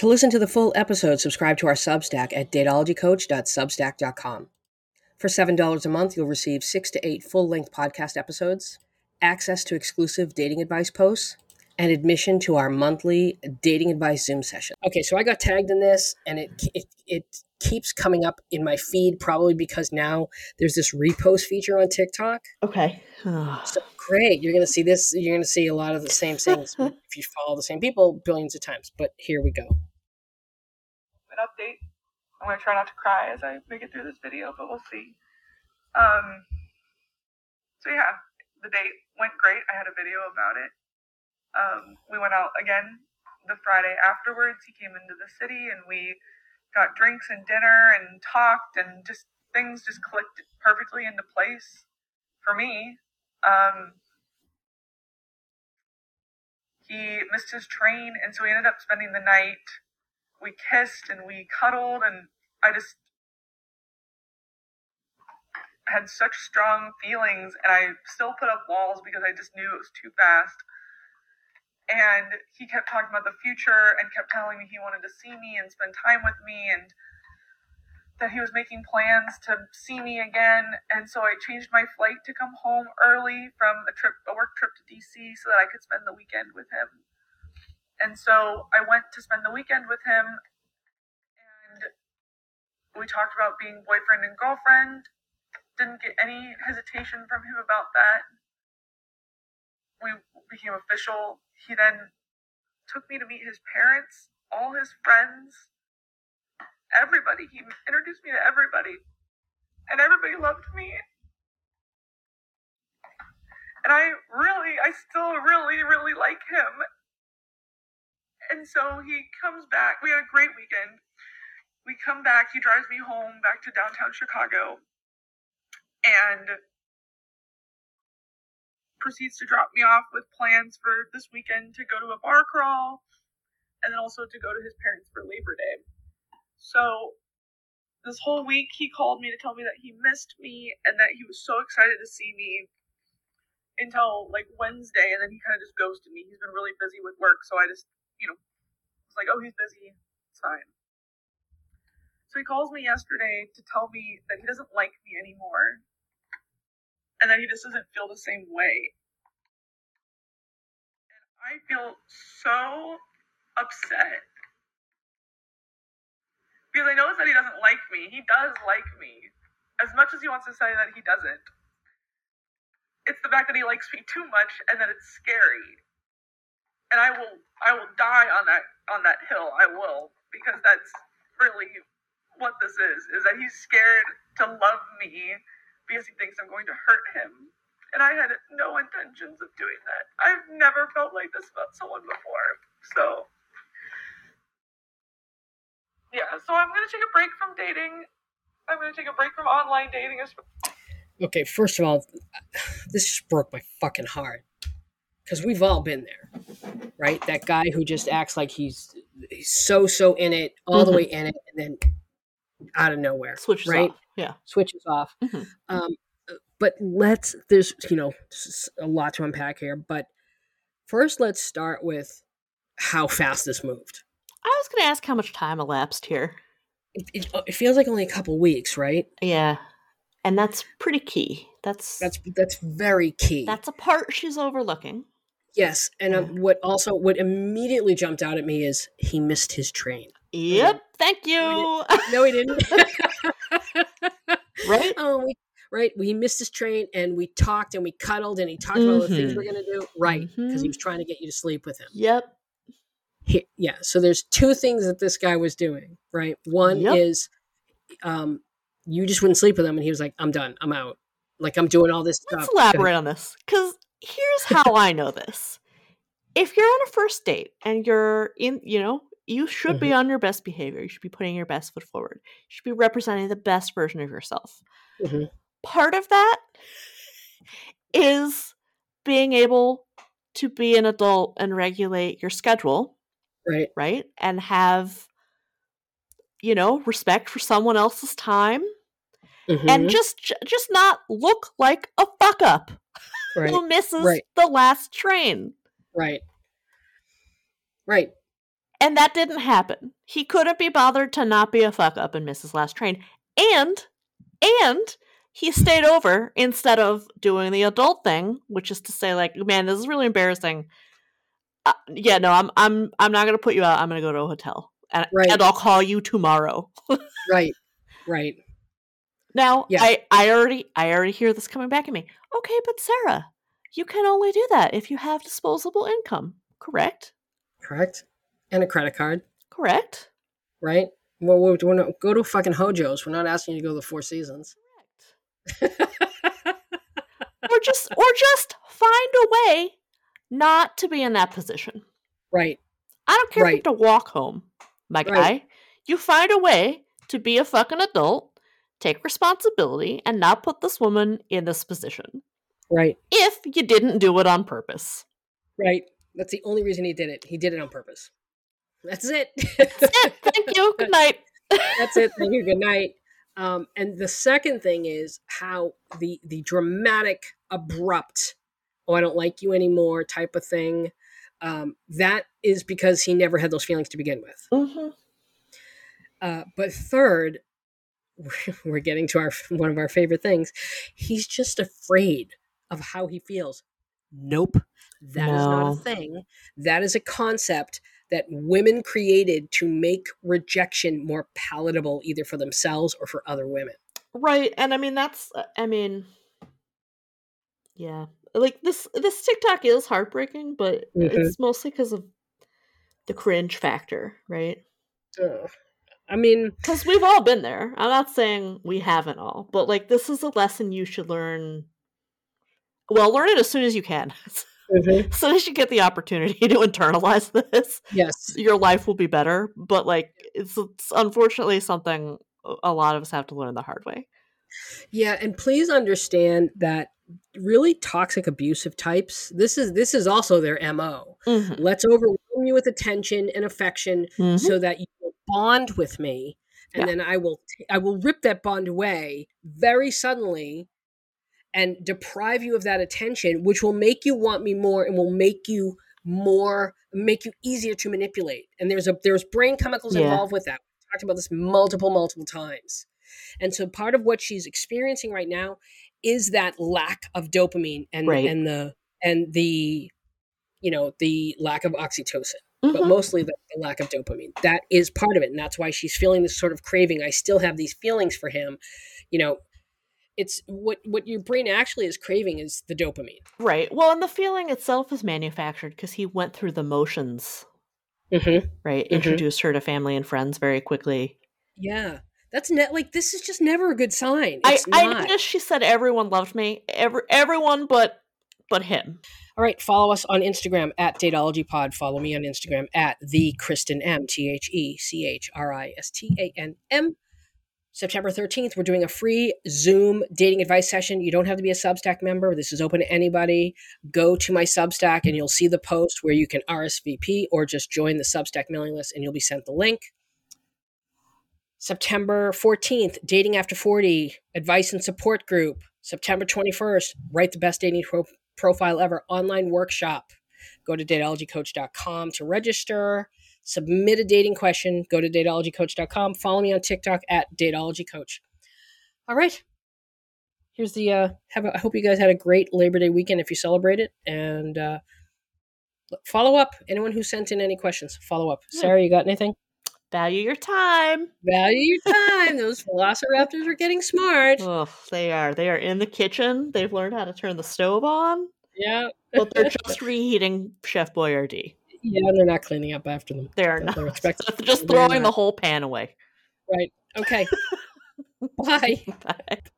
To listen to the full episode, subscribe to our Substack at datologycoach.substack.com. For $7 a month, you'll receive 6 to 8 full-length podcast episodes, access to exclusive dating advice posts, and admission to our monthly dating advice Zoom session. Okay, so I got tagged in this, and it keeps coming up in my feed, probably because now there's this repost feature on TikTok. Okay. So great. You're going to see this. You're going to see a lot of the same things if you follow the same people billions of times. But here we go. An update. I'm going to try not to cry as I make it through this video, but we'll see. So yeah, the date went great. I had a video about it. We went out again the Friday afterwards. He came into the city and we got drinks and dinner and talked, and just things just clicked perfectly into place for me. He missed his train, and so we ended up spending the night. We kissed and we cuddled, and I just had such strong feelings, and I still put up walls because I just knew it was too fast. And he kept talking about the future and kept telling me he wanted to see me and spend time with me, and that he was making plans to see me again. And so I changed my flight to come home early from a work trip to DC so that I could spend the weekend with him. And so I went to spend the weekend with him, and we talked about being boyfriend and girlfriend. Didn't get any hesitation from him about that. We became official. He then took me to meet his parents, all his friends, everybody. He introduced me to everybody, and everybody loved me. And I still really, really like him. And so he comes back. We had a great weekend. We come back. He drives me home back to downtown Chicago and proceeds to drop me off with plans for this weekend to go to a bar crawl, and then also to go to his parents for Labor Day. So this whole week he called me to tell me that he missed me and that he was so excited to see me until like Wednesday, and then he kind of just ghosted me. He's been really busy with work, so I just, was like, oh, he's busy, it's fine. So he calls me yesterday to tell me that he doesn't like me anymore, and that he just doesn't feel the same way. And I feel so upset, because I know that he doesn't like me. He does like me, as much as he wants to say that he doesn't. It's the fact that he likes me too much, and that it's scary. And I will die on that hill. I will, because that's really what this is that he's scared to love me, because he thinks I'm going to hurt him. And I had no intentions of doing that. I've never felt like this about someone before. So, yeah. So I'm going to take a break from dating. I'm going to take a break from online dating. Okay, first of all, this just broke my fucking heart. Because we've all been there, right? That guy who just acts like he's so in it, all the way in it, and then out of nowhere. Switches right? Off. Yeah. Switches off. Mm-hmm. But there's, a lot to unpack here. But first, let's start with how fast this moved. I was going to ask how much time elapsed here. It feels like only a couple weeks, right? Yeah. And that's pretty key. That's very key. That's a part she's overlooking. Yes. And what immediately jumped out at me is he missed his train. Yep. Right? Thank you. No, he didn't. Right? Right. We missed his train, and we talked, and we cuddled, and he talked about all the things we're going to do. Right. Because he was trying to get you to sleep with him. Yep. Yeah. So there's two things that this guy was doing, right? One is you just wouldn't sleep with him, and he was like, I'm done. I'm out. Like, I'm doing all this stuff. Let's elaborate on this, because here's how I know this. If you're on a first date and you're in, you should be on your best behavior. You should be putting your best foot forward. You should be representing the best version of yourself. Mm-hmm. Part of that is being able to be an adult and regulate your schedule. Right. Right. And have, respect for someone else's time, and just not look like a fuck up who misses the last train. Right. And that didn't happen. He couldn't be bothered to not be a fuck up and miss his last train. And he stayed over instead of doing the adult thing, which is to say, like, man, this is really embarrassing. Yeah, no, I'm not gonna put you out. I'm gonna go to a hotel, and right. and I'll call you tomorrow. Right. Now, yeah. I already hear this coming back at me. Okay, but Sarah, you can only do that if you have disposable income, correct? Correct. And a credit card. Correct. Right. Well, we're not, go to fucking Hojo's. We're not asking you to go to the Four Seasons. Correct. or just find a way not to be in that position. Right. I don't care if you have to walk home, my guy. Right. You find a way to be a fucking adult, take responsibility, and not put this woman in this position. Right. If you didn't do it on purpose. Right. That's the only reason he did it. He did it on purpose. That's it. That's it. Thank you. Good night. That's it. Thank you. Good night. And the second thing is how the dramatic, abrupt, oh, I don't like you anymore type of thing. That is because he never had those feelings to begin with. Mm-hmm. But third, we're getting to one of our favorite things. He's just afraid of how he feels. Nope. That is not a thing. That is a concept that women created to make rejection more palatable, either for themselves or for other women. Right. And I mean, yeah, like this TikTok is heartbreaking, but it's mostly because of the cringe factor. Right. I mean, because we've all been there. I'm not saying we haven't all, but like, this is a lesson you should learn. Well, learn it as soon as you can. Mm-hmm. So as you get the opportunity to internalize this, yes, your life will be better. But like, it's unfortunately something a lot of us have to learn the hard way. Yeah. And please understand that really toxic abusive types, this is also their MO. Mm-hmm. Let's overwhelm you with attention and affection so that you will bond with me. And then I will rip that bond away very suddenly and deprive you of that attention, which will make you want me more and will make you easier to manipulate. And there's brain chemicals involved with that. We've talked about this multiple times. And so part of what she's experiencing right now is that lack of dopamine and the lack of oxytocin, but mostly the lack of dopamine. That is part of it. And that's why she's feeling this sort of craving. I still have these feelings for him, It's what your brain actually is craving is the dopamine. Right. Well, and the feeling itself is manufactured because he went through the motions, right? Introduced her to family and friends very quickly. Yeah. That's this is just never a good sign. I noticed she said everyone loved me. Everyone but him. All right. Follow us on Instagram at DatologyPod. Follow me on Instagram at TheKristenM, TheKristenM. September 13th, we're doing a free Zoom dating advice session. You don't have to be a Substack member. This is open to anybody. Go to my Substack and you'll see the post where you can RSVP or just join the Substack mailing list and you'll be sent the link. September 14th, Dating After 40, Advice and Support Group. September 21st, Write the Best Dating Profile Ever, Online Workshop. Go to datologycoach.com to register. Submit a dating question. Go to datologycoach.com. Follow me on TikTok at datologycoach. All right. Here's the. I hope you guys had a great Labor Day weekend if you celebrate it, and follow up. Anyone who sent in any questions, follow up. Yeah. Sarah, you got anything? Value your time. Value your time. Those velociraptors are getting smart. Oh, they are. They are in the kitchen. They've learned how to turn the stove on. Yeah, but they're just reheating Chef Boyardee. Yeah, they're not cleaning up after them. They're not. Just throwing the whole pan away. Right. Okay. Bye. Bye.